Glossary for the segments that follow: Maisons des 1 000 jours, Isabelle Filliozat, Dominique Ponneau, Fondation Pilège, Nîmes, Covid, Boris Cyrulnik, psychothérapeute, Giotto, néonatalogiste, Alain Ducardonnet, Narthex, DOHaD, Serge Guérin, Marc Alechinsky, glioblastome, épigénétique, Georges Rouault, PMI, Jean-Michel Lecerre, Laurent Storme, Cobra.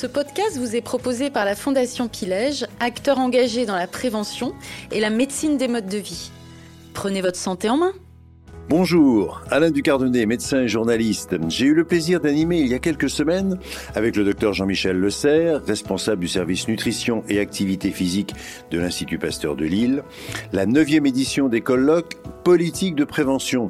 Ce podcast vous est proposé par la Fondation Pilège, acteur engagé dans la prévention et la médecine des modes de vie. Prenez votre santé en main. Bonjour, Alain Ducardonnet, médecin et journaliste. J'ai eu le plaisir d'animer il y a quelques semaines avec le docteur Jean-Michel Lecerre, responsable du service nutrition et activité physique de l'Institut Pasteur de Lille, la 9e édition des colloques politiques de prévention.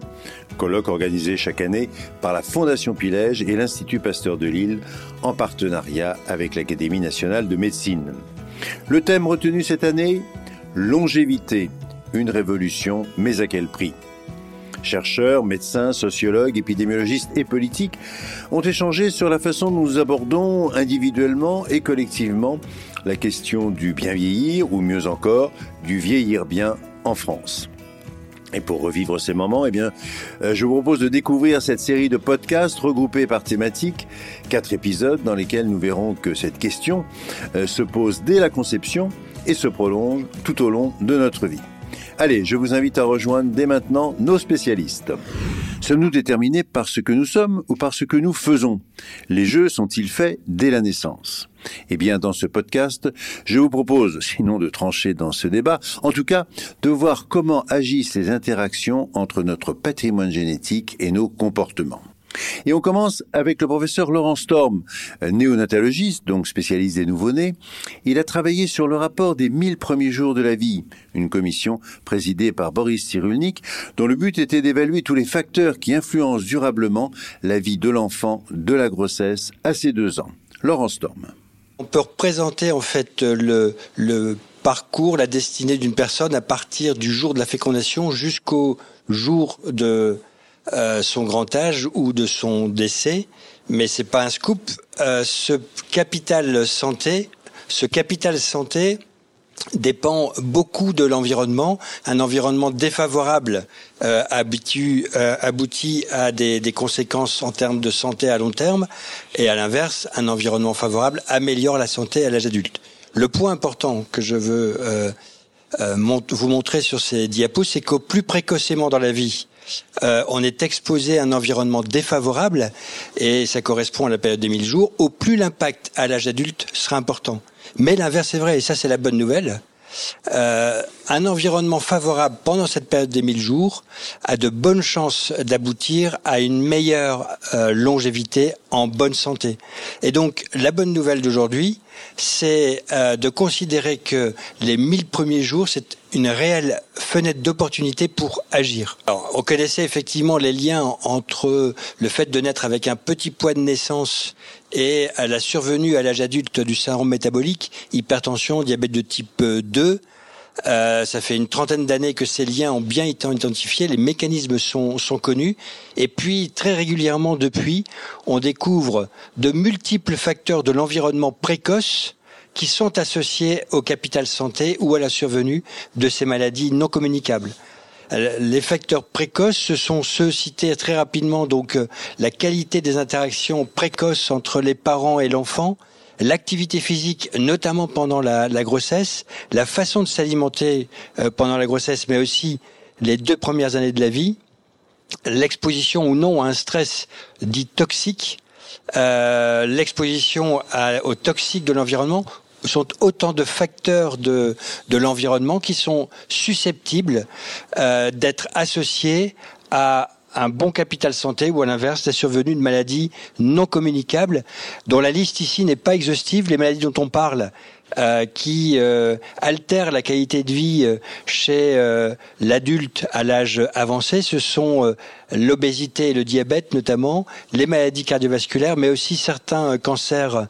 Colloque organisé chaque année par la Fondation Pilège et l'Institut Pasteur de Lille en partenariat avec l'Académie nationale de médecine. Le thème retenu cette année, longévité, une révolution, mais à quel prix ? Chercheurs, médecins, sociologues, épidémiologistes et politiques ont échangé sur la façon dont nous abordons individuellement et collectivement la question du bien vieillir, ou mieux encore, du vieillir bien en France. Et pour revivre ces moments, je vous propose de découvrir cette série de podcasts regroupés par thématiques, 4 épisodes dans lesquels nous verrons que cette question se pose dès la conception et se prolonge tout au long de notre vie. Allez, je vous invite à rejoindre dès maintenant nos spécialistes. Sommes-nous déterminés par ce que nous sommes ou par ce que nous faisons ? Les jeux sont-ils faits dès la naissance ? Eh bien, dans ce podcast, je vous propose, sinon de trancher dans ce débat, en tout cas, de voir comment agissent les interactions entre notre patrimoine génétique et nos comportements. Et on commence avec le professeur Laurent Storme, néonatologiste, donc spécialiste des nouveau-nés. Il a travaillé sur le rapport des 1000 premiers jours de la vie, une commission présidée par Boris Cyrulnik, dont le but était d'évaluer tous les facteurs qui influencent durablement la vie de l'enfant de la grossesse à ses 2 ans. Laurent Storme. On peut représenter en fait le parcours, la destinée d'une personne à partir du jour de la fécondation jusqu'au jour de son grand âge ou de son décès, mais c'est pas un scoop. Ce capital santé dépend beaucoup de l'environnement. Un environnement défavorable aboutit à des conséquences en termes de santé à long terme, et à l'inverse, un environnement favorable améliore la santé à l'âge adulte. Le point important que je veux vous montrer sur ces diapos, c'est qu'au plus précocement dans la vie, on est exposé à un environnement défavorable, et ça correspond à la période des 1000 jours, au plus l'impact à l'âge adulte sera important. Mais l'inverse est vrai, et ça c'est la bonne nouvelle. Un environnement favorable pendant cette période des 1000 jours a de bonnes chances d'aboutir à une meilleure longévité en bonne santé. Et donc la bonne nouvelle d'aujourd'hui, c'est de considérer que les 1000 premiers jours, c'est une réelle fenêtre d'opportunité pour agir. Alors, on connaissait effectivement les liens entre le fait de naître avec un petit poids de naissance et la survenue à l'âge adulte du syndrome métabolique, hypertension, diabète de type 2. Ça fait une trentaine d'années que ces liens ont bien été identifiés, les mécanismes sont connus, et puis très régulièrement depuis, on découvre de multiples facteurs de l'environnement précoce qui sont associés au capital santé ou à la survenue de ces maladies non communicables. Les facteurs précoces, ce sont ceux cités très rapidement, donc la qualité des interactions précoces entre les parents et l'enfant, l'activité physique, notamment pendant la grossesse, la façon de s'alimenter pendant la grossesse, mais aussi les 2 premières années de la vie, l'exposition ou non à un stress dit toxique, l'exposition aux toxiques de l'environnement, sont autant de facteurs de l'environnement qui sont susceptibles d'être associés à un bon capital santé ou à l'inverse, la survenue de maladies non communicables dont la liste ici n'est pas exhaustive. Les maladies dont on parle qui altèrent la qualité de vie chez l'adulte à l'âge avancé, ce sont l'obésité et le diabète notamment, les maladies cardiovasculaires, mais aussi certains cancers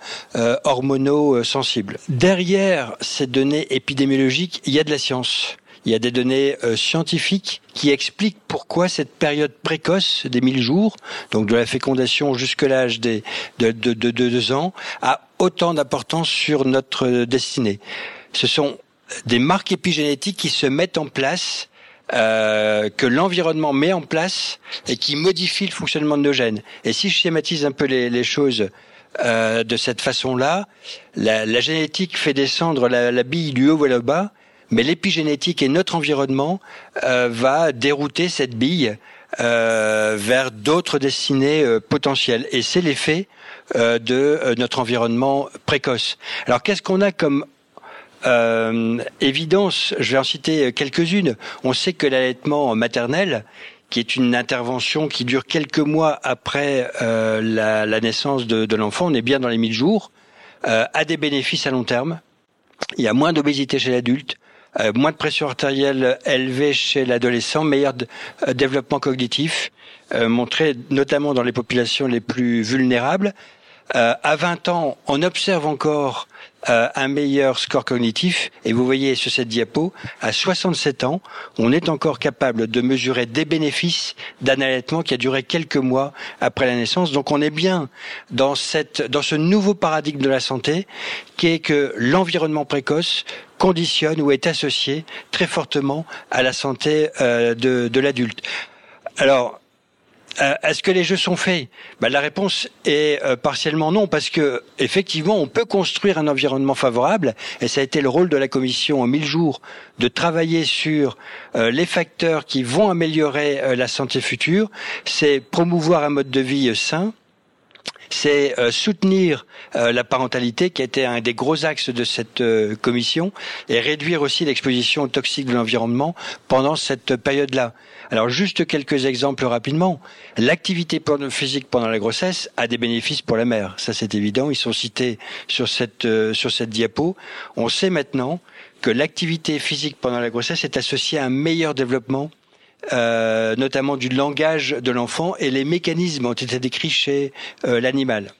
hormonaux sensibles. Derrière ces données épidémiologiques, il y a de la science. Il y a des données scientifiques qui expliquent pourquoi cette période précoce des 1000 jours, donc de la fécondation jusqu'à l'âge de 2 ans, a autant d'importance sur notre destinée. Ce sont des marques épigénétiques qui se mettent en place, que l'environnement met en place et qui modifient le fonctionnement de nos gènes. Et si je schématise un peu les choses de cette façon-là, la génétique fait descendre la bille du haut vers le bas, mais l'épigénétique et notre environnement va dérouter cette bille vers d'autres destinées potentielles. Et c'est l'effet de notre environnement précoce. Alors, qu'est-ce qu'on a comme évidence? Je vais en citer quelques-unes. On sait que l'allaitement maternel, qui est une intervention qui dure quelques mois après la naissance de l'enfant, on est bien dans les 1000 jours, a des bénéfices à long terme. Il y a moins d'obésité chez l'adulte, moins de pression artérielle élevée chez l'adolescent, meilleur développement cognitif, montré notamment dans les populations les plus vulnérables. À 20 ans, on observe encore un meilleur score cognitif, et vous voyez sur cette diapo, à 67 ans, on est encore capable de mesurer des bénéfices d'un allaitement qui a duré quelques mois après la naissance. Donc on est bien dans ce nouveau paradigme de la santé, qui est que l'environnement précoce conditionne ou est associé très fortement à la santé de l'adulte. Alors, est-ce que les jeux sont faits? La réponse est partiellement non, parce que effectivement, on peut construire un environnement favorable, et ça a été le rôle de la Commission en 1000 jours de travailler sur les facteurs qui vont améliorer la santé future. C'est promouvoir un mode de vie sain. C'est soutenir la parentalité, qui a été un des gros axes de cette commission, et réduire aussi l'exposition toxique de l'environnement pendant cette période-là. Alors, juste quelques exemples rapidement. L'activité physique pendant la grossesse a des bénéfices pour la mère. Ça, c'est évident. Ils sont cités sur cette diapo. On sait maintenant que l'activité physique pendant la grossesse est associée à un meilleur développement, notamment du langage de l'enfant, et les mécanismes ont été décrits chez l'animal.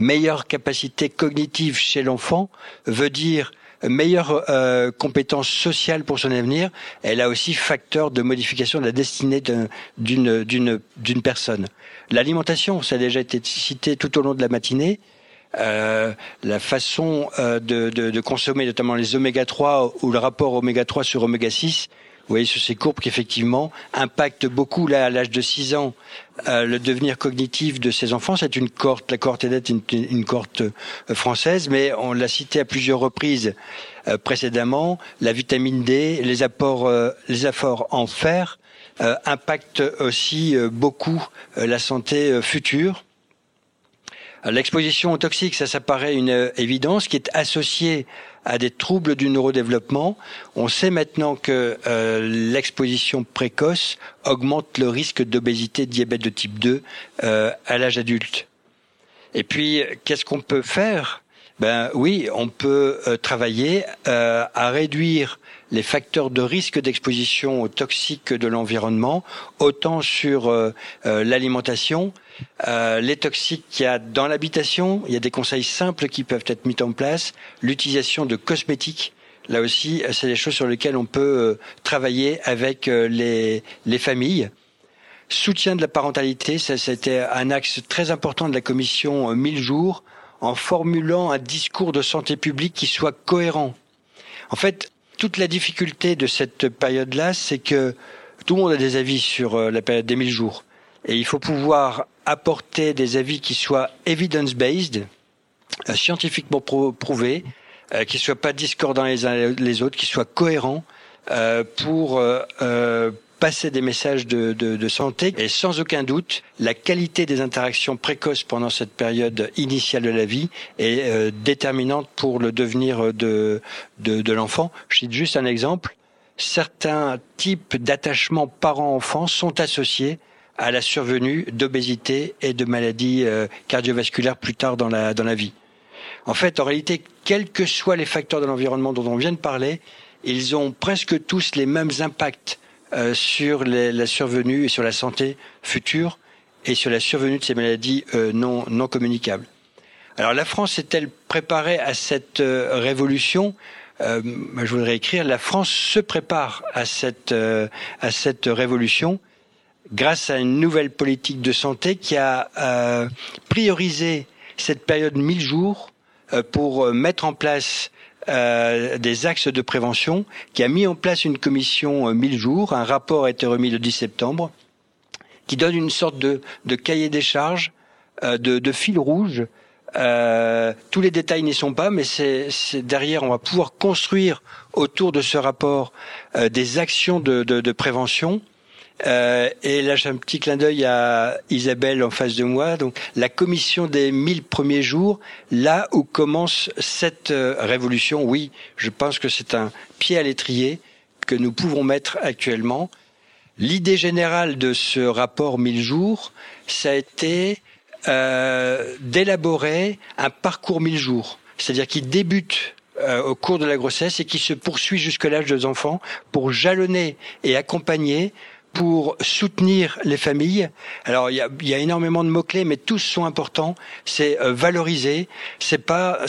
Meilleure capacité cognitive chez l'enfant veut dire meilleure compétence sociale pour son avenir. Elle a aussi facteur de modification de la destinée d'une personne. L'alimentation, ça a déjà été cité tout au long de la matinée. La façon de consommer notamment les oméga-3 ou le rapport oméga-3 sur oméga-6, vous voyez sur ces courbes qu'effectivement impactent beaucoup là, à l'âge de 6 ans le devenir cognitif de ces enfants. C'est une cohorte, la cohorte aînée est une cohorte française, mais on l'a cité à plusieurs reprises précédemment. La vitamine D, les apports en fer impactent aussi beaucoup la santé future. L'exposition aux toxiques, ça paraît une évidence, qui est associée à des troubles du neurodéveloppement. On sait maintenant que l'exposition précoce augmente le risque d'obésité, de diabète de type 2 à l'âge adulte. Et puis, qu'est-ce qu'on peut faire ? Oui, on peut travailler à réduire les facteurs de risque d'exposition aux toxiques de l'environnement, autant sur l'alimentation, les toxiques qu'il y a dans l'habitation. Il y a des conseils simples qui peuvent être mis en place, l'utilisation de cosmétiques. Là aussi, c'est des choses sur lesquelles on peut travailler avec les familles. Soutien de la parentalité, ça c'était un axe très important de la commission 1000 jours, en formulant un discours de santé publique qui soit cohérent. En fait, toute la difficulté de cette période-là, c'est que tout le monde a des avis sur la période des 1000 jours. Et il faut pouvoir apporter des avis qui soient evidence-based, scientifiquement prouvés, qui ne soient pas discordants les uns les autres, qui soient cohérents pour passer des messages de santé. Et sans aucun doute, la qualité des interactions précoces pendant cette période initiale de la vie est déterminante pour le devenir de l'enfant. Je cite juste un exemple. Certains types d'attachements parents-enfants sont associés à la survenue d'obésité et de maladies cardiovasculaires plus tard dans la vie. En fait, en réalité, quels que soient les facteurs de l'environnement dont on vient de parler, ils ont presque tous les mêmes impacts sur la survenue et sur la santé future et sur la survenue de ces maladies non communicables. Alors, la France est-elle préparée à cette révolution ? Je voudrais écrire « La France se prépare à cette révolution » grâce à une nouvelle politique de santé qui a priorisé cette période 1000 jours pour mettre en place des axes de prévention, qui a mis en place une commission 1000 jours. Un rapport a été remis le 10 septembre, qui donne une sorte de cahier des charges, de fil rouge. Tous les détails n'y sont pas, mais c'est derrière, on va pouvoir construire autour de ce rapport des actions de prévention. Et là, j'ai un petit clin d'œil à Isabelle en face de moi. Donc, la commission des 1000 premiers jours, là où commence cette révolution. Oui, je pense que c'est un pied à l'étrier que nous pouvons mettre actuellement. L'idée générale de ce rapport 1000 jours, ça a été d'élaborer un parcours 1000 jours. C'est-à-dire qu'il débute au cours de la grossesse et qui se poursuit jusqu'à l'âge des enfants pour jalonner et accompagner, pour soutenir les familles. Alors il y a énormément de mots-clés, mais tous sont importants. C'est valoriser, c'est pas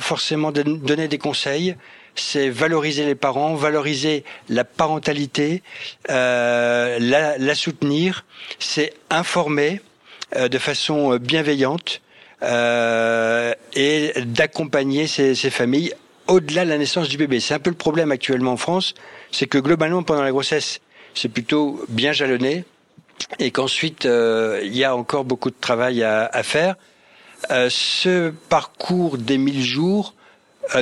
forcément donner des conseils, c'est valoriser les parents, valoriser la parentalité, la soutenir, c'est informer de façon bienveillante et d'accompagner ces familles au-delà de la naissance du bébé. C'est un peu le problème actuellement en France, c'est que globalement pendant la grossesse, c'est plutôt bien jalonné et qu'ensuite, il y a encore beaucoup de travail à faire. Ce parcours des 1000 jours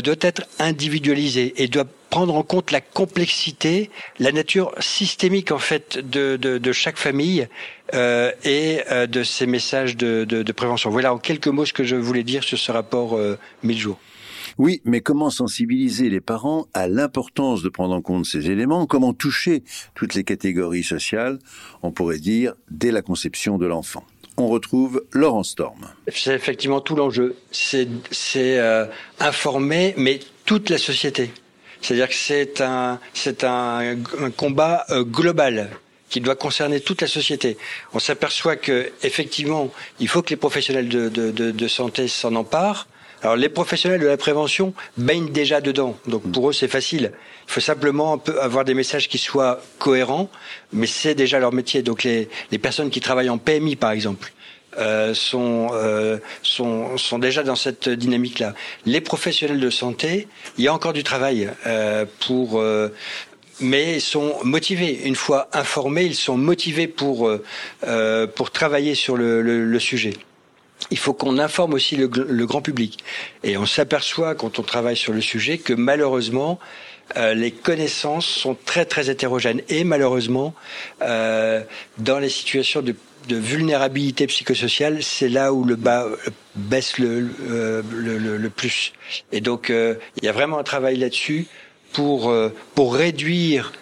doit être individualisé et doit prendre en compte la complexité, la nature systémique en fait de chaque famille et de ses messages de prévention. Voilà en quelques mots ce que je voulais dire sur ce rapport 1000 jours. Oui, mais comment sensibiliser les parents à l'importance de prendre en compte ces éléments? Comment toucher toutes les catégories sociales, on pourrait dire, dès la conception de l'enfant? On retrouve Laurent Storme. C'est effectivement tout l'enjeu. C'est informer, mais toute la société. C'est-à-dire que c'est un combat global qui doit concerner toute la société. On s'aperçoit que effectivement, il faut que les professionnels de santé s'en emparent. Alors les professionnels de la prévention baignent déjà dedans, donc pour eux c'est facile. Il faut simplement un peu avoir des messages qui soient cohérents, mais c'est déjà leur métier. Donc les personnes qui travaillent en PMI par exemple sont déjà dans cette dynamique-là. Les professionnels de santé, il y a encore du travail mais ils sont motivés. Une fois informés, ils sont motivés pour travailler sur le sujet. Il faut qu'on informe aussi le grand public. Et on s'aperçoit, quand on travaille sur le sujet, que malheureusement, les connaissances sont très très hétérogènes. Et malheureusement, dans les situations de vulnérabilité psychosociale, c'est là où le bas baisse le plus. Et donc, il y a vraiment un travail là-dessus pour réduire...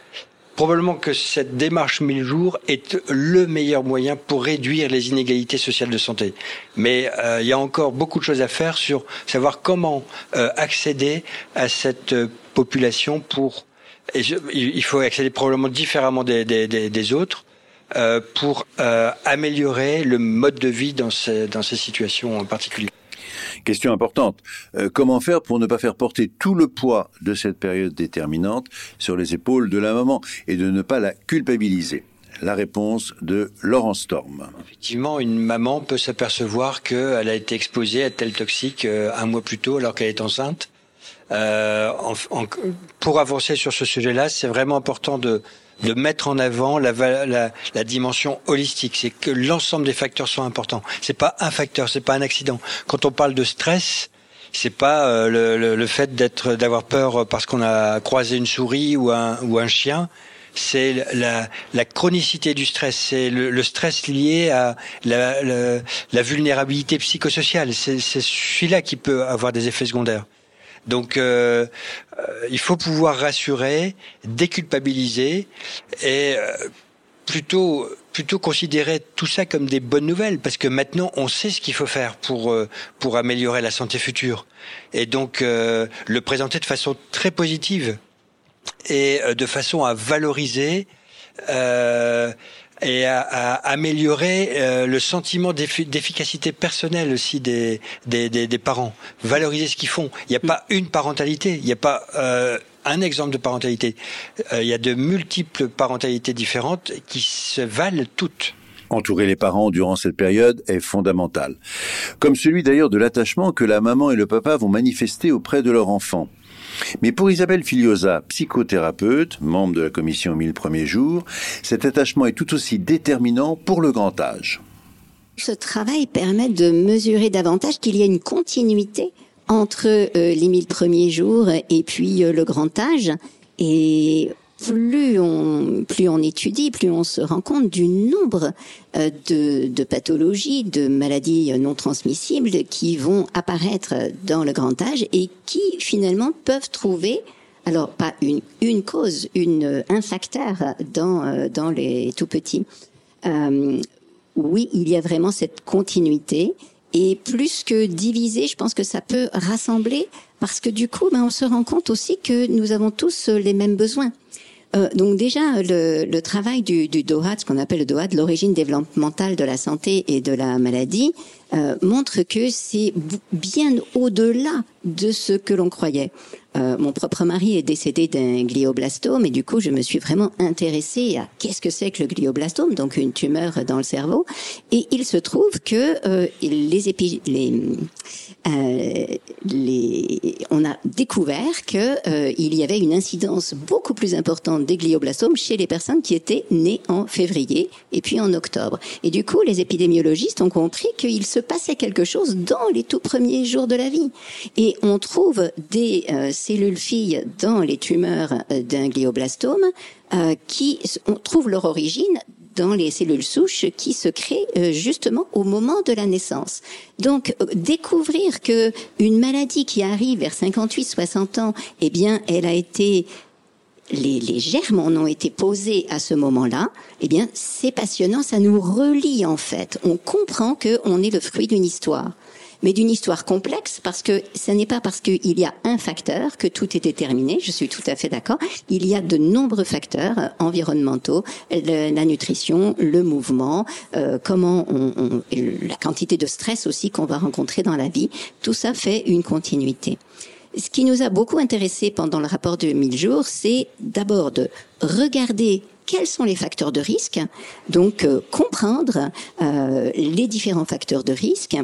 Probablement que cette démarche 1000 jours est le meilleur moyen pour réduire les inégalités sociales de santé. Mais il y a encore beaucoup de choses à faire sur savoir comment accéder à cette population pour... Et il faut accéder probablement différemment des autres pour améliorer le mode de vie dans ces situations en particulier. Question importante. Comment faire pour ne pas faire porter tout le poids de cette période déterminante sur les épaules de la maman et de ne pas la culpabiliser? La réponse de Laurent Storme. Effectivement, une maman peut s'apercevoir qu'elle a été exposée à tel toxique un mois plus tôt alors qu'elle est enceinte. Pour avancer sur ce sujet-là, c'est vraiment important de mettre en avant la dimension holistique. C'est que l'ensemble des facteurs sont importants. C'est pas un facteur, c'est pas un accident. Quand on parle de stress, c'est pas le fait d'avoir peur parce qu'on a croisé une souris ou un chien. C'est la chronicité du stress, c'est le stress lié à la vulnérabilité psychosociale. C'est celui-là qui peut avoir des effets secondaires. Donc, il faut pouvoir rassurer, déculpabiliser et plutôt considérer tout ça comme des bonnes nouvelles, parce que maintenant on sait ce qu'il faut faire pour améliorer la santé future, et donc le présenter de façon très positive et de façon à valoriser et à améliorer le sentiment d'efficacité personnelle aussi des parents. Valoriser ce qu'ils font. Il n'y a pas une parentalité, il n'y a pas un exemple de parentalité. Il y a de multiples parentalités différentes qui se valent toutes. Entourer les parents durant cette période est fondamental. Comme celui d'ailleurs de l'attachement que la maman et le papa vont manifester auprès de leur enfant. Mais pour Isabelle Filliozat, psychothérapeute, membre de la commission 1000 premiers jours, cet attachement est tout aussi déterminant pour le grand âge. Ce travail permet de mesurer davantage qu'il y a une continuité entre les 1000 premiers jours et puis le grand âge. Et Plus on étudie, plus on se rend compte du nombre de pathologies, de maladies non transmissibles qui vont apparaître dans le grand âge et qui finalement peuvent trouver, alors pas une cause, un facteur dans les tout petits. Oui, il y a vraiment cette continuité. Et plus que diviser, je pense que ça peut rassembler, parce que du coup, on se rend compte aussi que nous avons tous les mêmes besoins. Donc déjà, le travail du DOHaD, ce qu'on appelle le DOHaD, l'origine développementale de la santé et de la maladie, montre que c'est bien au-delà de ce que l'on croyait. Mon propre mari est décédé d'un glioblastome et du coup, je me suis vraiment intéressée à qu'est-ce que c'est que le glioblastome, donc une tumeur dans le cerveau. Et il se trouve que on a découvert que il y avait une incidence beaucoup plus importante des glioblastomes chez les personnes qui étaient nées en février et puis en octobre. Et du coup, les épidémiologistes ont compris qu'il se passait quelque chose dans les tout premiers jours de la vie. Et on trouve des cellules filles dans les tumeurs d'un glioblastome on trouve leur origine dans les cellules souches qui se créent justement au moment de la naissance. Donc, découvrir que une maladie qui arrive vers 58-60 ans, eh bien, elle a été... Les germes en ont été posés à ce moment-là, eh bien, c'est passionnant, ça nous relie en fait. On comprend qu'on est le fruit d'une histoire, mais d'une histoire complexe, parce que ce n'est pas parce qu'il y a un facteur que tout est déterminé, je suis tout à fait d'accord. Il y a de nombreux facteurs environnementaux, la nutrition, le mouvement, la quantité de stress aussi qu'on va rencontrer dans la vie, tout ça fait une continuité. Ce qui nous a beaucoup intéressé pendant le rapport de 1000 jours, c'est d'abord de regarder quels sont les facteurs de risque, donc comprendre les différents facteurs de risque.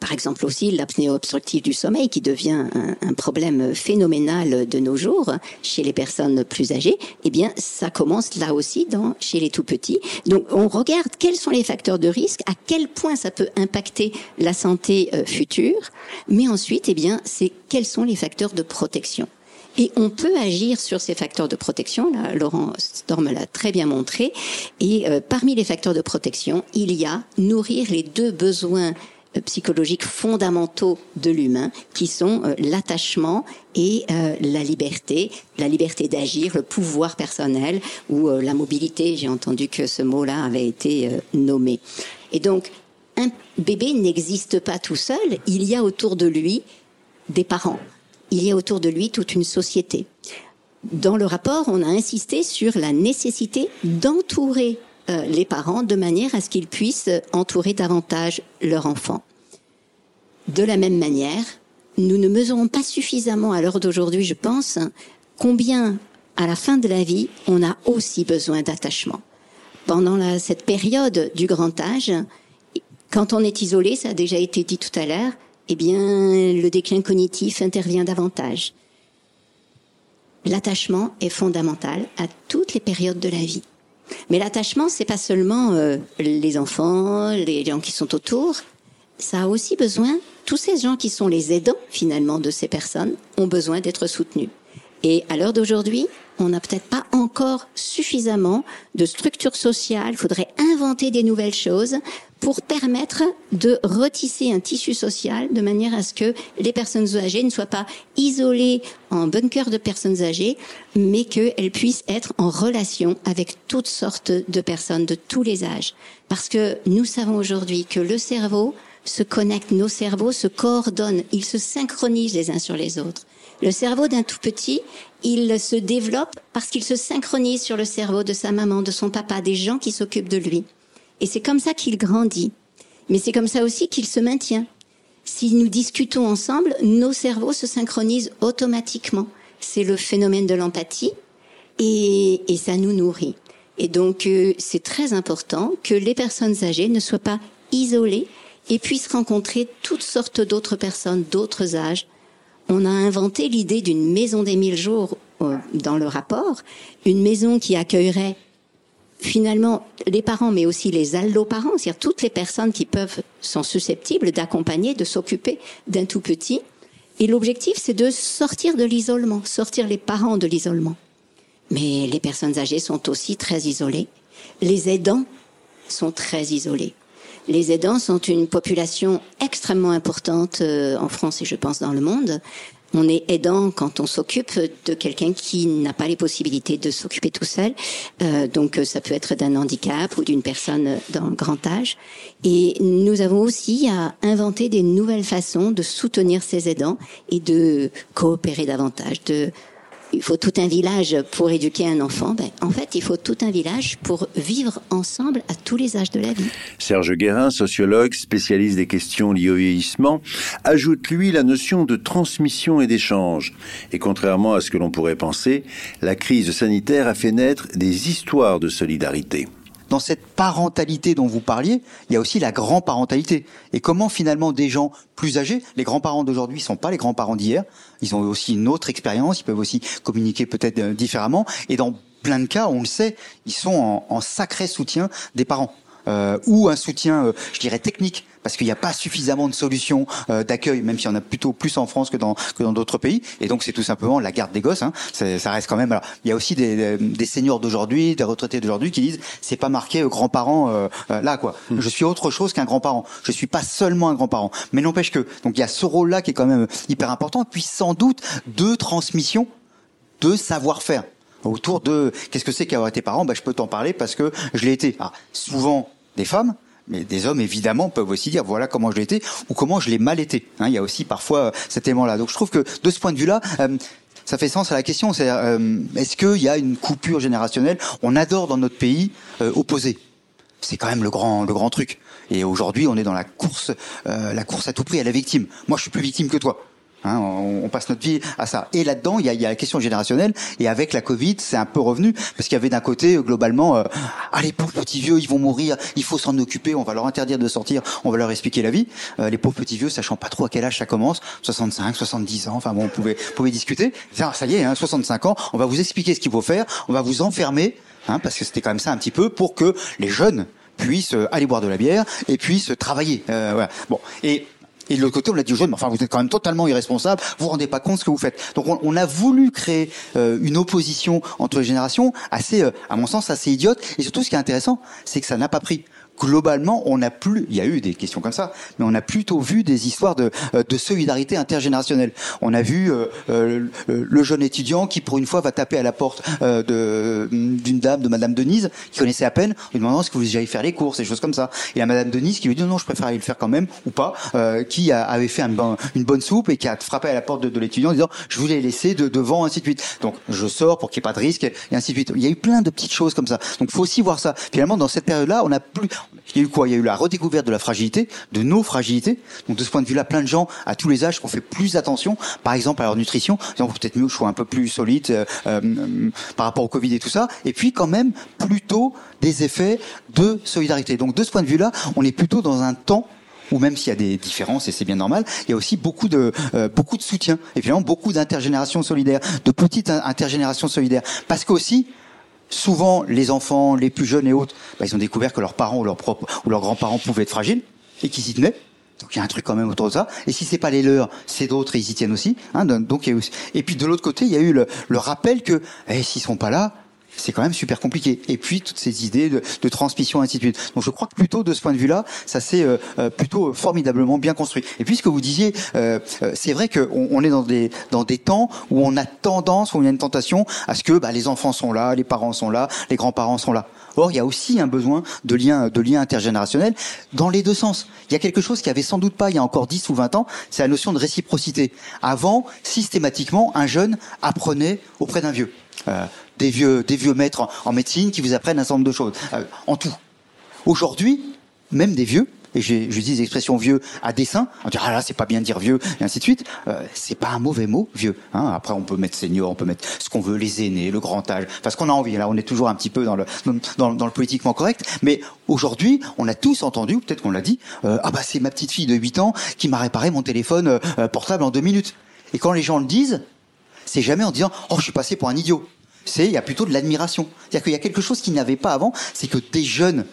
Par exemple aussi l'apnée obstructive du sommeil qui devient un problème phénoménal de nos jours chez les personnes plus âgées, eh bien ça commence là aussi chez les tout-petits. Donc on regarde quels sont les facteurs de risque, à quel point ça peut impacter la santé future, mais ensuite eh bien c'est quels sont les facteurs de protection. Et on peut agir sur ces facteurs de protection, là, Laurent Storme l'a très bien montré, et parmi les facteurs de protection, il y a nourrir les deux besoins psychologiques fondamentaux de l'humain qui sont l'attachement et la liberté d'agir, le pouvoir personnel ou la mobilité. J'ai entendu que ce mot-là avait été nommé. Et donc, un bébé n'existe pas tout seul, il y a autour de lui des parents, il y a autour de lui toute une société. Dans le rapport, on a insisté sur la nécessité d'entourer les parents de manière à ce qu'ils puissent entourer davantage leur enfant. De la même manière, nous ne mesurons pas suffisamment à l'heure d'aujourd'hui, je pense, combien, à la fin de la vie, on a aussi besoin d'attachement. Pendant cette période du grand âge, quand on est isolé, ça a déjà été dit tout à l'heure, eh bien, le déclin cognitif intervient davantage. L'attachement est fondamental à toutes les périodes de la vie. Mais l'attachement, c'est pas seulement les enfants, les gens qui sont autour. Ça a aussi besoin, tous ces gens qui sont les aidants, finalement, de ces personnes, ont besoin d'être soutenus. Et à l'heure d'aujourd'hui, on n'a peut-être pas encore suffisamment de structures sociales. Il faudrait inventer des nouvelles choses pour permettre de retisser un tissu social de manière à ce que les personnes âgées ne soient pas isolées en bunker de personnes âgées, mais qu'elles puissent être en relation avec toutes sortes de personnes de tous les âges. Parce que nous savons aujourd'hui que le cerveau se connecte, nos cerveaux se coordonnent, ils se synchronisent les uns sur les autres. Le cerveau d'un tout petit, il se développe parce qu'il se synchronise sur le cerveau de sa maman, de son papa, des gens qui s'occupent de lui. Et c'est comme ça qu'il grandit. Mais c'est comme ça aussi qu'il se maintient. Si nous discutons ensemble, nos cerveaux se synchronisent automatiquement. C'est le phénomène de l'empathie et ça nous nourrit. Et donc, c'est très important que les personnes âgées ne soient pas isolées et puissent rencontrer toutes sortes d'autres personnes, d'autres âges. On a inventé l'idée d'une maison des 1000 jours dans le rapport, une maison qui accueillerait finalement les parents, mais aussi les alloparents, c'est-à-dire toutes les personnes qui sont susceptibles d'accompagner, de s'occuper d'un tout petit. Et l'objectif, c'est de sortir de l'isolement, sortir les parents de l'isolement. Mais les personnes âgées sont aussi très isolées. Les aidants sont très isolés. Les aidants sont une population extrêmement importante en France et je pense dans le monde. On est aidant quand on s'occupe de quelqu'un qui n'a pas les possibilités de s'occuper tout seul. Donc ça peut être d'un handicap ou d'une personne dans le grand âge. Et nous avons aussi à inventer des nouvelles façons de soutenir ces aidants et de coopérer davantage. Il faut tout un village pour éduquer un enfant. En fait, il faut tout un village pour vivre ensemble à tous les âges de la vie. Serge Guérin, sociologue, spécialiste des questions liées au vieillissement, ajoute, lui, la notion de transmission et d'échange. Et contrairement à ce que l'on pourrait penser, la crise sanitaire a fait naître des histoires de solidarité. Dans cette parentalité dont vous parliez, il y a aussi la grand-parentalité. Et comment finalement des gens plus âgés, les grands-parents d'aujourd'hui ne sont pas les grands-parents d'hier, ils ont aussi une autre expérience, ils peuvent aussi communiquer peut-être différemment. Et dans plein de cas, on le sait, ils sont en sacré soutien des parents. Ou un soutien, je dirais, technique, parce qu'il n'y a pas suffisamment de solutions d'accueil, même si on a plutôt plus en France que dans d'autres pays. Et donc, c'est tout simplement la garde des gosses. Hein. Ça reste quand même... Alors, il y a aussi des seniors d'aujourd'hui, des retraités d'aujourd'hui qui disent « c'est pas marqué grand-parent là, quoi. Je suis autre chose qu'un grand-parent. Je suis pas seulement un grand-parent. » Mais n'empêche que... Donc, il y a ce rôle-là qui est quand même hyper important, puis sans doute de transmission de savoir-faire. Autour de « qu'est-ce que c'est qu'avoir été parent ?» Je peux t'en parler parce que je l'ai été. Alors, souvent... des femmes, mais des hommes évidemment peuvent aussi dire voilà comment je l'ai été ou comment je l'ai mal été. Il y a aussi parfois cet élément-là. Donc je trouve que de ce point de vue-là, ça fait sens à la question. C'est-à-dire, est-ce qu'il y a une coupure générationnelle ? On adore dans notre pays opposer. C'est quand même le grand truc. Et aujourd'hui, on est dans la course à tout prix à la victime. Moi, je suis plus victime que toi. On passe notre vie à ça. Et là-dedans, il y a la question générationnelle. Et avec la Covid, c'est un peu revenu parce qu'il y avait d'un côté globalement, les pauvres petits vieux, ils vont mourir, il faut s'en occuper, on va leur interdire de sortir, on va leur expliquer la vie. Les pauvres petits vieux, sachant pas trop à quel âge ça commence, 65, 70 ans, enfin bon, on pouvait discuter. Ça y est, 65 ans, on va vous expliquer ce qu'il faut faire, on va vous enfermer, parce que c'était quand même ça un petit peu pour que les jeunes puissent aller boire de la bière et puissent travailler. Voilà. Bon Et de l'autre côté, on l'a dit aux jeunes, mais enfin, vous êtes quand même totalement irresponsable, vous vous rendez pas compte de ce que vous faites. Donc, on a voulu créer une opposition entre les générations assez, à mon sens, assez idiote. Et surtout, ce qui est intéressant, c'est que ça n'a pas pris. Globalement, il y a eu des questions comme ça, mais on a plutôt vu des histoires de solidarité intergénérationnelle. On a vu le jeune étudiant qui, pour une fois, va taper à la porte d'une dame, de Madame Denise, qui connaissait à peine, lui demandant est-ce que vous voulez aller faire les courses, des choses comme ça. Et la Madame Denise qui lui dit non, je préfère aller le faire quand même, ou pas, qui avait fait une bonne soupe et qui a frappé à la porte de l'étudiant en disant je vous l'ai laissé devant, ainsi de suite. Donc, je sors pour qu'il n'y ait pas de risque, et ainsi de suite. Il y a eu plein de petites choses comme ça. Donc, faut aussi voir ça. Finalement, dans cette période-là, on a plus... Il y a eu quoi ? Il y a eu la redécouverte de la fragilité, de nos fragilités. Donc de ce point de vue-là, plein de gens à tous les âges qu'on fait plus attention, par exemple à leur nutrition, disant peut-être mieux que je sois un peu plus solide par rapport au Covid et tout ça. Et puis quand même plutôt des effets de solidarité. Donc de ce point de vue-là, on est plutôt dans un temps où même s'il y a des différences, et c'est bien normal, il y a aussi beaucoup de soutien. Et finalement beaucoup d'intergénérations solidaires, de petites intergénérations solidaires. Parce qu'aussi, souvent, les enfants, les plus jeunes et autres, ils ont découvert que leurs parents ou leurs grands-parents pouvaient être fragiles et qu'ils y tenaient. Donc il y a un truc quand même autour de ça. Et si c'est pas les leurs, c'est d'autres et ils y tiennent aussi. Donc il y a eu... Et puis de l'autre côté, il y a eu le rappel que s'ils sont pas là, c'est quand même super compliqué. Et puis toutes ces idées de transmission, ainsi de suite. Donc je crois que plutôt de ce point de vue-là, ça s'est plutôt formidablement bien construit. Et puis ce que vous disiez, c'est vrai qu'on est dans des temps où on a tendance, où il y a une tentation à ce que les enfants sont là, les parents sont là, les grands-parents sont là. Or, il y a aussi un besoin de liens intergénérationnels dans les deux sens. Il y a quelque chose qui avait sans doute pas il y a encore 10 ou 20 ans, c'est la notion de réciprocité. Avant, systématiquement, un jeune apprenait auprès d'un vieux. Des vieux maîtres en médecine qui vous apprennent un certain nombre de choses, en tout. Aujourd'hui, même des vieux, et je dis l'expression vieux à dessein, on dit c'est pas bien de dire vieux, et ainsi de suite, c'est pas un mauvais mot, vieux. Après, on peut mettre senior, on peut mettre ce qu'on veut, les aînés, le grand âge, enfin ce qu'on a envie. Là, on est toujours un petit peu dans le politiquement correct, mais aujourd'hui, on a tous entendu, ou peut-être qu'on l'a dit, c'est ma petite fille de 8 ans qui m'a réparé mon téléphone portable en 2 minutes. Et quand les gens le disent, c'est jamais en disant je suis passé pour un idiot. Il y a plutôt de l'admiration. C'est-à-dire qu'il y a quelque chose qui n'avait pas avant, c'est que des jeunes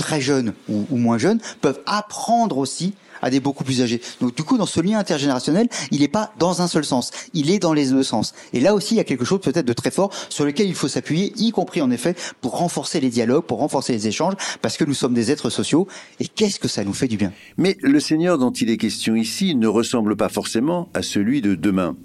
très jeunes ou moins jeunes peuvent apprendre aussi à des beaucoup plus âgés. Donc du coup, dans ce lien intergénérationnel, il n'est pas dans un seul sens, il est dans les deux sens. Et là aussi, il y a quelque chose peut-être de très fort sur lequel il faut s'appuyer, y compris en effet pour renforcer les dialogues, pour renforcer les échanges, parce que nous sommes des êtres sociaux, et qu'est-ce que ça nous fait du bien. Mais le Seigneur dont il est question ici ne ressemble pas forcément à celui de demain.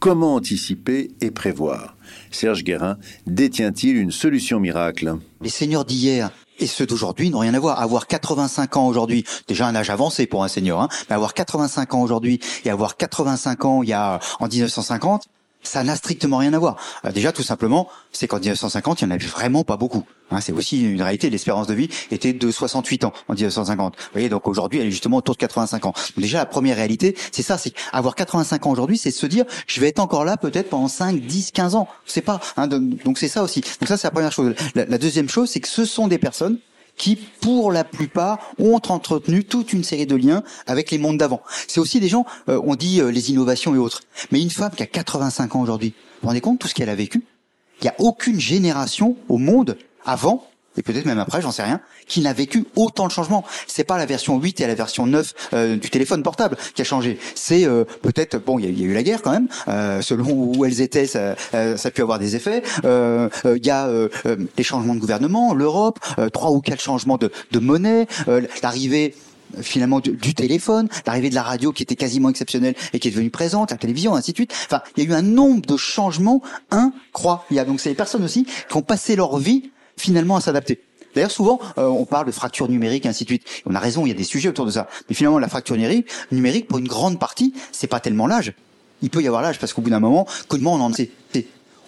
Comment anticiper et prévoir ? Serge Guérin détient-il une solution miracle ? Les seigneurs d'hier et ceux d'aujourd'hui n'ont rien à voir. Avoir 85 ans aujourd'hui, déjà un âge avancé pour un seigneur, hein, mais avoir 85 ans aujourd'hui et avoir 85 ans en 1950, ça n'a strictement rien à voir. Déjà, tout simplement, c'est qu'en 1950, il n'y en avait vraiment pas beaucoup. Hein, c'est aussi une réalité. L'espérance de vie était de 68 ans en 1950. Vous voyez, donc aujourd'hui, elle est justement autour de 85 ans. Donc déjà, la première réalité, c'est ça, c'est avoir 85 ans aujourd'hui, c'est de se dire, je vais être encore là peut-être pendant 5, 10, 15 ans. C'est pas, hein, donc c'est ça aussi. Donc ça, c'est la première chose. La deuxième chose, c'est que ce sont des personnes qui, pour la plupart, ont entretenu toute une série de liens avec les mondes d'avant. C'est aussi des gens, on dit les innovations et autres. Mais une femme qui a 85 ans aujourd'hui, vous vous rendez compte tout ce qu'elle a vécu ? Il n'y a aucune génération au monde avant, et peut-être même après, j'en sais rien, qui n'a vécu autant de changements. C'est pas la version 8 et la version 9 du téléphone portable qui a changé. C'est peut-être, bon, il y a eu la guerre quand même, selon où elles étaient, ça a pu avoir des effets. Il y a les changements de gouvernement, l'Europe, 3 ou 4 changements de monnaie, l'arrivée finalement du téléphone, l'arrivée de la radio qui était quasiment exceptionnelle et qui est devenue présente, la télévision, ainsi de suite. Enfin, il y a eu un nombre de changements incroyables. Donc c'est les personnes aussi qui ont passé leur vie finalement à s'adapter. D'ailleurs, souvent, on parle de fracture numérique, et ainsi de suite. On a raison, il y a des sujets autour de ça. Mais finalement, la fracture numérique, pour une grande partie, c'est pas tellement l'âge. Il peut y avoir l'âge, parce qu'au bout d'un moment, comment on en sait ?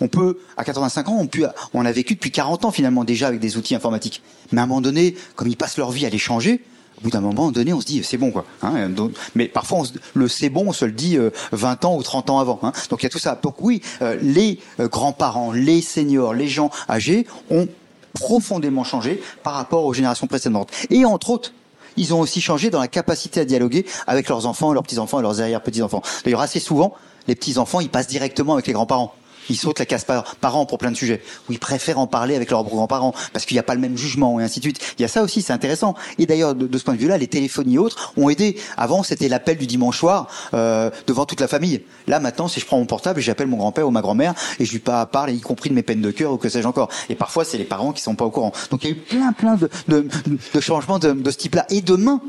On peut, à 85 ans, on a vécu depuis 40 ans, finalement, déjà, avec des outils informatiques. Mais à un moment donné, comme ils passent leur vie à les changer, au bout d'un moment donné, on se dit, c'est bon, quoi. Hein, mais parfois, c'est bon, on se le dit 20 ans ou 30 ans avant. Hein. Donc, il y a tout ça. Donc, oui, les grands-parents, les seniors, les gens âgés ont profondément changé par rapport aux générations précédentes. Et entre autres, ils ont aussi changé dans la capacité à dialoguer avec leurs enfants, leurs petits-enfants et leurs arrière-petits-enfants. D'ailleurs, assez souvent, les petits-enfants, ils passent directement avec les grands-parents. Ils sautent la case parents pour plein de sujets. Ou ils préfèrent en parler avec leurs grands-parents parce qu'il n'y a pas le même jugement et ainsi de suite. Il y a ça aussi, c'est intéressant. Et d'ailleurs, de ce point de vue-là, les téléphones et autres ont aidé. Avant, c'était l'appel du dimanche soir devant toute la famille. Là, maintenant, si je prends mon portable, j'appelle mon grand-père ou ma grand-mère et je lui parle, y compris de mes peines de cœur ou que sais-je encore. Et parfois, c'est les parents qui sont pas au courant. Donc, il y a eu plein de changements de ce type-là. Et demain,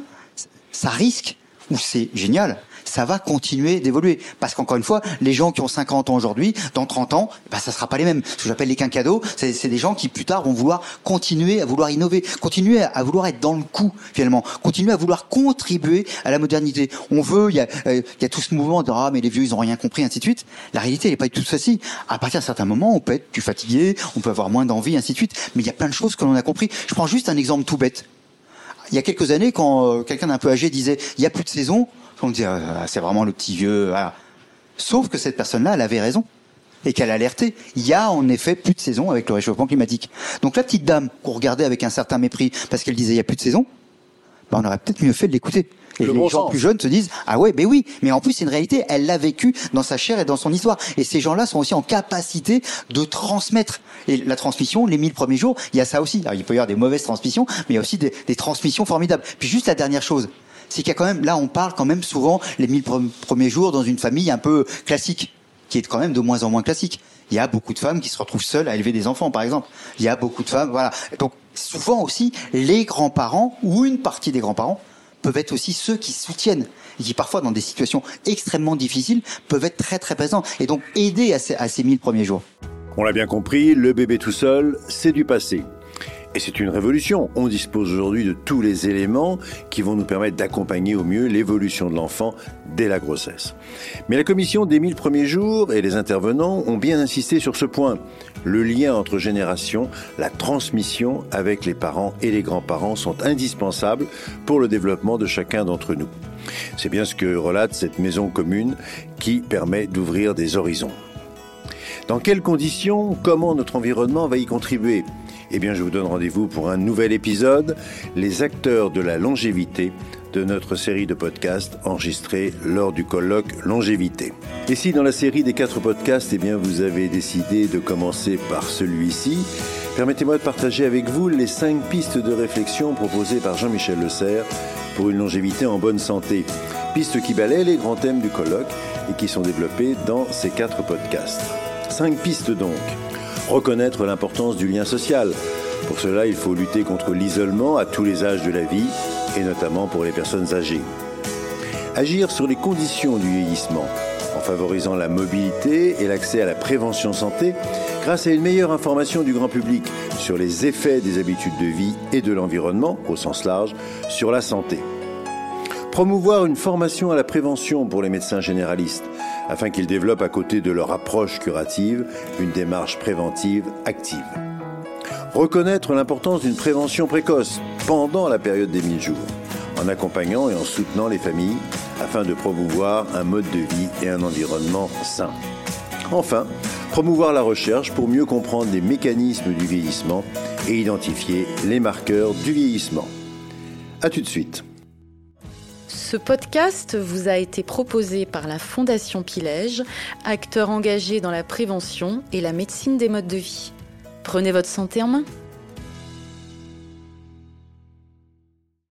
ça risque, ou c'est génial, ça va continuer d'évoluer. Parce qu'encore une fois, les gens qui ont 50 ans aujourd'hui, dans 30 ans, ça sera pas les mêmes. Ce que j'appelle les quinquados, c'est des gens qui plus tard vont vouloir continuer à vouloir innover, continuer à vouloir être dans le coup finalement, continuer à vouloir contribuer à la modernité. Il y a tout ce mouvement de mais les vieux ils ont rien compris, ainsi de suite. La réalité elle est pas du tout ceci. À partir d'un certain moment, on peut être plus fatigué, on peut avoir moins d'envie, ainsi de suite. Mais il y a plein de choses que l'on a compris. Je prends juste un exemple tout bête. Il y a quelques années, quand quelqu'un d'un peu âgé disait il y a plus de saison, on disait c'est vraiment le petit vieux. Voilà. Sauf que cette personne-là, elle avait raison et qu'elle alertait. Il y a en effet plus de saison avec le réchauffement climatique. Donc la petite dame qu'on regardait avec un certain mépris parce qu'elle disait il y a plus de saison, on aurait peut-être mieux fait de l'écouter. Et les gens plus jeunes se disent « Ah ouais, mais oui !» Mais en plus, c'est une réalité, elle l'a vécu dans sa chair et dans son histoire. Et ces gens-là sont aussi en capacité de transmettre. Et la transmission, les 1000 premiers jours, il y a ça aussi. Alors, il peut y avoir des mauvaises transmissions, mais il y a aussi des transmissions formidables. Puis juste la dernière chose, c'est qu'il y a quand même... Là, on parle quand même souvent les 1000 premiers jours dans une famille un peu classique, qui est quand même de moins en moins classique. Il y a beaucoup de femmes qui se retrouvent seules à élever des enfants, par exemple. Il y a beaucoup de femmes... Voilà. Donc, souvent aussi, les grands-parents, ou une partie des grands-parents, peuvent être aussi ceux qui soutiennent et qui parfois dans des situations extrêmement difficiles peuvent être très très présents et donc aider à ces 1000 premiers jours. On l'a bien compris, le bébé tout seul, c'est du passé. Et c'est une révolution. On dispose aujourd'hui de tous les éléments qui vont nous permettre d'accompagner au mieux l'évolution de l'enfant dès la grossesse. Mais la commission des 1000 premiers jours et les intervenants ont bien insisté sur ce point. Le lien entre générations, la transmission avec les parents et les grands-parents sont indispensables pour le développement de chacun d'entre nous. C'est bien ce que relate cette maison commune qui permet d'ouvrir des horizons. Dans quelles conditions, comment notre environnement va y contribuer ? Eh bien, je vous donne rendez-vous pour un nouvel épisode, les acteurs de la longévité, de notre série de podcasts enregistrés lors du colloque Longévité. Et si dans la série des 4 podcasts, vous avez décidé de commencer par celui-ci, permettez-moi de partager avec vous les 5 pistes de réflexion proposées par Jean-Michel Lecerre pour une longévité en bonne santé. Pistes qui balaient les grands thèmes du colloque et qui sont développées dans ces 4 podcasts. 5 pistes donc. Reconnaître l'importance du lien social. Pour cela, il faut lutter contre l'isolement à tous les âges de la vie et notamment pour les personnes âgées. Agir sur les conditions du vieillissement en favorisant la mobilité et l'accès à la prévention santé grâce à une meilleure information du grand public sur les effets des habitudes de vie et de l'environnement, au sens large, sur la santé. Promouvoir une formation à la prévention pour les médecins généralistes afin qu'ils développent à côté de leur approche curative une démarche préventive active. Reconnaître l'importance d'une prévention précoce pendant la période des 1000 jours, en accompagnant et en soutenant les familles afin de promouvoir un mode de vie et un environnement sain. Enfin, promouvoir la recherche pour mieux comprendre les mécanismes du vieillissement et identifier les marqueurs du vieillissement. À tout de suite. Ce podcast vous a été proposé par la Fondation Pilège, acteur engagé dans la prévention et la médecine des modes de vie. Prenez votre santé en main.